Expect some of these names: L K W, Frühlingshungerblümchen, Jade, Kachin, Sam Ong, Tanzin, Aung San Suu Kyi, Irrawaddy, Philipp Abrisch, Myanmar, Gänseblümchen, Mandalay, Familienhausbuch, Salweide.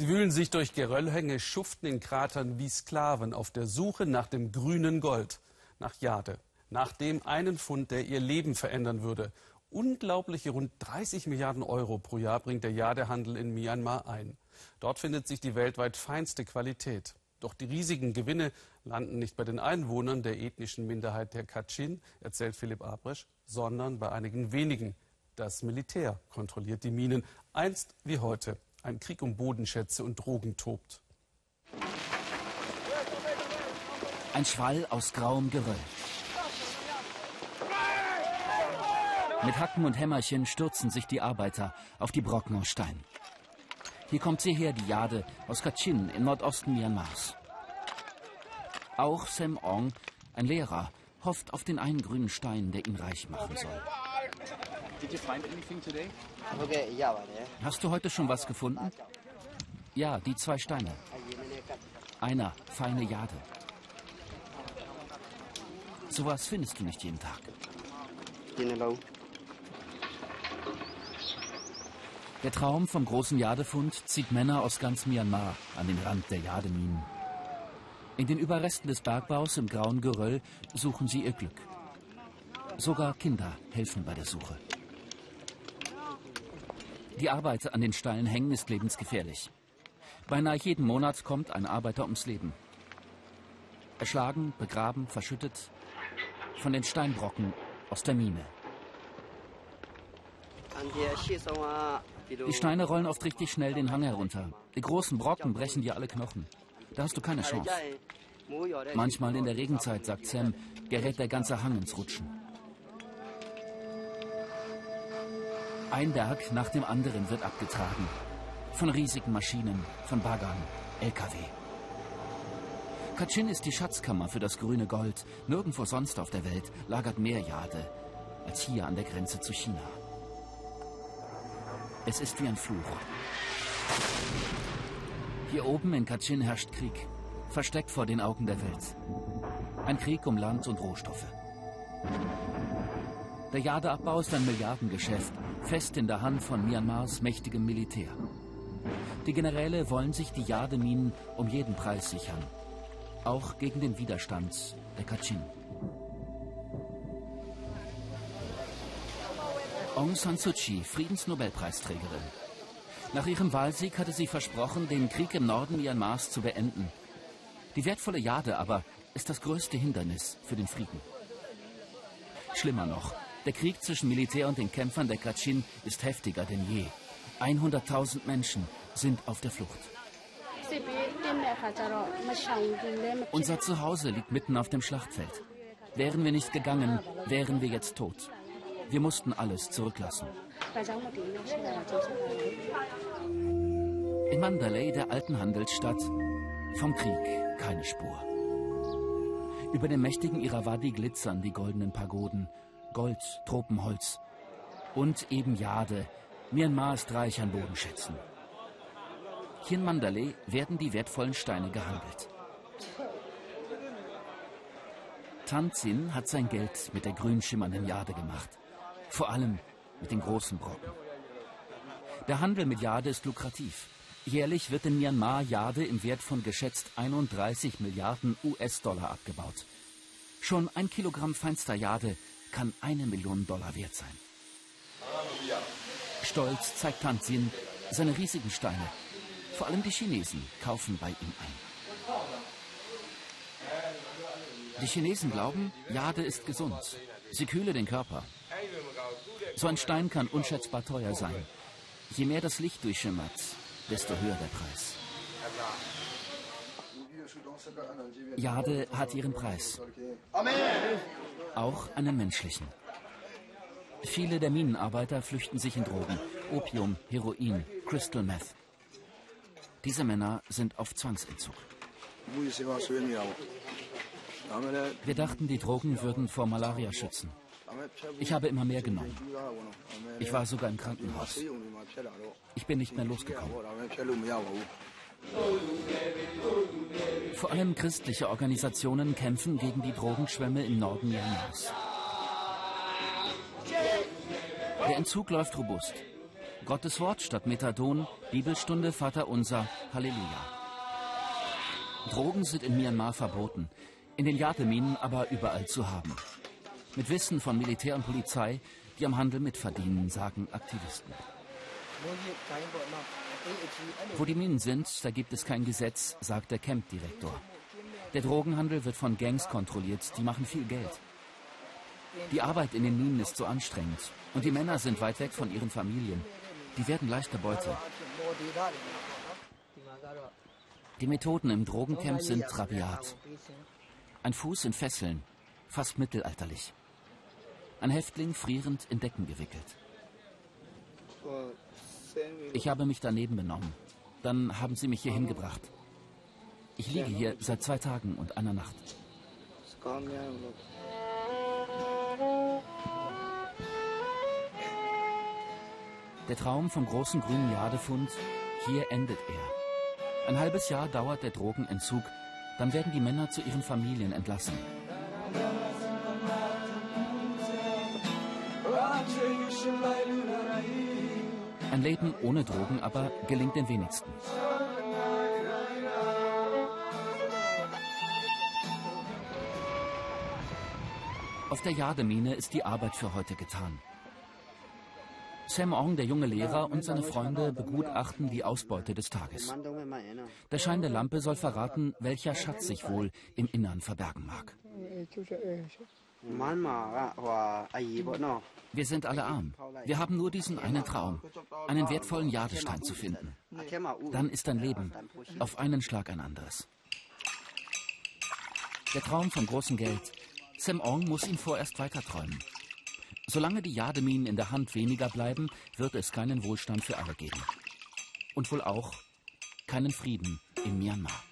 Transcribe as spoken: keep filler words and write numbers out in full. Sie wühlen sich durch Geröllhänge, schuften in Kratern wie Sklaven auf der Suche nach dem grünen Gold, nach Jade, nach dem einen Fund, der ihr Leben verändern würde. Unglaubliche rund dreißig Milliarden Euro pro Jahr bringt der Jadehandel in Myanmar ein. Dort findet sich die weltweit feinste Qualität. Doch die riesigen Gewinne landen nicht bei den Einwohnern der ethnischen Minderheit der Kachin, erzählt Philipp Abrisch, sondern bei einigen wenigen. Das Militär kontrolliert die Minen. Einst wie heute. Ein Krieg um Bodenschätze und Drogen tobt. Ein Schwall aus grauem Geröll. Mit Hacken und Hämmerchen stürzen sich die Arbeiter auf die Brocken aus Stein. Hier kommt sie her, die Jade, aus Kachin im Nordosten Myanmars. Auch Sam Ong, ein Lehrer, hofft auf den einen grünen Stein, der ihn reich machen soll. Hast du heute schon was gefunden? Ja, die zwei Steine. Einer, feine Jade. Sowas findest du nicht jeden Tag. Der Traum vom großen Jadefund zieht Männer aus ganz Myanmar an den Rand der Jademinen. In den Überresten des Bergbaus im grauen Geröll suchen sie ihr Glück. Sogar Kinder helfen bei der Suche. Die Arbeit an den steilen Hängen ist lebensgefährlich. Beinahe jeden Monat kommt ein Arbeiter ums Leben. Erschlagen, begraben, verschüttet von den Steinbrocken aus der Mine. Die Steine rollen oft richtig schnell den Hang herunter. Die großen Brocken brechen dir alle Knochen. Da hast du keine Chance. Manchmal in der Regenzeit, sagt Sam, gerät der ganze Hang ins Rutschen. Ein Berg nach dem anderen wird abgetragen. Von riesigen Maschinen, von Baggern, L K W. Kachin ist die Schatzkammer für das grüne Gold. Nirgendwo sonst auf der Welt lagert mehr Jade als hier an der Grenze zu China. Es ist wie ein Fluch. Hier oben in Kachin herrscht Krieg, versteckt vor den Augen der Welt. Ein Krieg um Land und Rohstoffe. Der Jadeabbau ist ein Milliardengeschäft, fest in der Hand von Myanmars mächtigem Militär. Die Generäle wollen sich die Jademinen um jeden Preis sichern, auch gegen den Widerstand der Kachin. Aung San Suu Kyi, Friedensnobelpreisträgerin. Nach ihrem Wahlsieg hatte sie versprochen, den Krieg im Norden Myanmars zu beenden. Die wertvolle Jade aber ist das größte Hindernis für den Frieden. Schlimmer noch, der Krieg zwischen Militär und den Kämpfern der Kachin ist heftiger denn je. hunderttausend Menschen sind auf der Flucht. Unser Zuhause liegt mitten auf dem Schlachtfeld. Wären wir nicht gegangen, wären wir jetzt tot. Wir mussten alles zurücklassen. In Mandalay, der alten Handelsstadt, vom Krieg keine Spur. Über dem mächtigen Irrawaddy glitzern die goldenen Pagoden. Gold, Tropenholz und eben Jade. Myanmar ist reich an Bodenschätzen. Hier in Mandalay werden die wertvollen Steine gehandelt. Tanzin hat sein Geld mit der grün schimmernden Jade gemacht. Vor allem mit den großen Brocken. Der Handel mit Jade ist lukrativ. Jährlich wird in Myanmar Jade im Wert von geschätzt einunddreißig Milliarden U S Dollar abgebaut. Schon ein Kilogramm feinster Jade kann eine Million Dollar wert sein. Stolz zeigt Tanzin seine riesigen Steine. Vor allem die Chinesen kaufen bei ihm ein. Die Chinesen glauben, Jade ist gesund. Sie kühle den Körper. So ein Stein kann unschätzbar teuer sein. Je mehr das Licht durchschimmert, desto höher der Preis. Jade hat ihren Preis. Auch einen menschlichen. Viele der Minenarbeiter flüchten sich in Drogen. Opium, Heroin, Crystal Meth. Diese Männer sind auf Zwangsentzug. Wir dachten, die Drogen würden vor Malaria schützen. Ich habe immer mehr genommen. Ich war sogar im Krankenhaus. Ich bin nicht mehr losgekommen. Vor allem christliche Organisationen kämpfen gegen die Drogenschwemme im Norden Myanmars. Der Entzug läuft robust. Gottes Wort statt Methadon, Bibelstunde, Vaterunser, Halleluja. Drogen sind in Myanmar verboten, in den Jade-Minen aber überall zu haben. Mit Wissen von Militär und Polizei, die am Handel mitverdienen, sagen Aktivisten. Wo die Minen sind, da gibt es kein Gesetz, sagt der Camp-Direktor. Der Drogenhandel wird von Gangs kontrolliert, die machen viel Geld. Die Arbeit in den Minen ist so anstrengend und die Männer sind weit weg von ihren Familien. Die werden leichter Beute. Die Methoden im Drogencamp sind rabiat. Ein Fuß in Fesseln, fast mittelalterlich. Ein Häftling frierend in Decken gewickelt. Ich habe mich daneben benommen. Dann haben sie mich hierhin gebracht. Ich liege hier seit zwei Tagen und einer Nacht. Der Traum vom großen grünen Jadefund, hier endet er. Ein halbes Jahr dauert der Drogenentzug, dann werden die Männer zu ihren Familien entlassen. Ein Leben ohne Drogen aber gelingt den wenigsten. Auf der Jademine ist die Arbeit für heute getan. Sam Ong, der junge Lehrer, und seine Freunde begutachten die Ausbeute des Tages. Der Schein der Lampe soll verraten, welcher Schatz sich wohl im Innern verbergen mag. Wir sind alle arm. Wir haben nur diesen einen Traum, einen wertvollen Jadestein zu finden. Dann ist dein Leben auf einen Schlag ein anderes. Der Traum vom großen Geld. Sam Ong muss ihn vorerst weiterträumen. Solange die Jademinen in der Hand weniger bleiben, wird es keinen Wohlstand für alle geben. Und wohl auch keinen Frieden in Myanmar.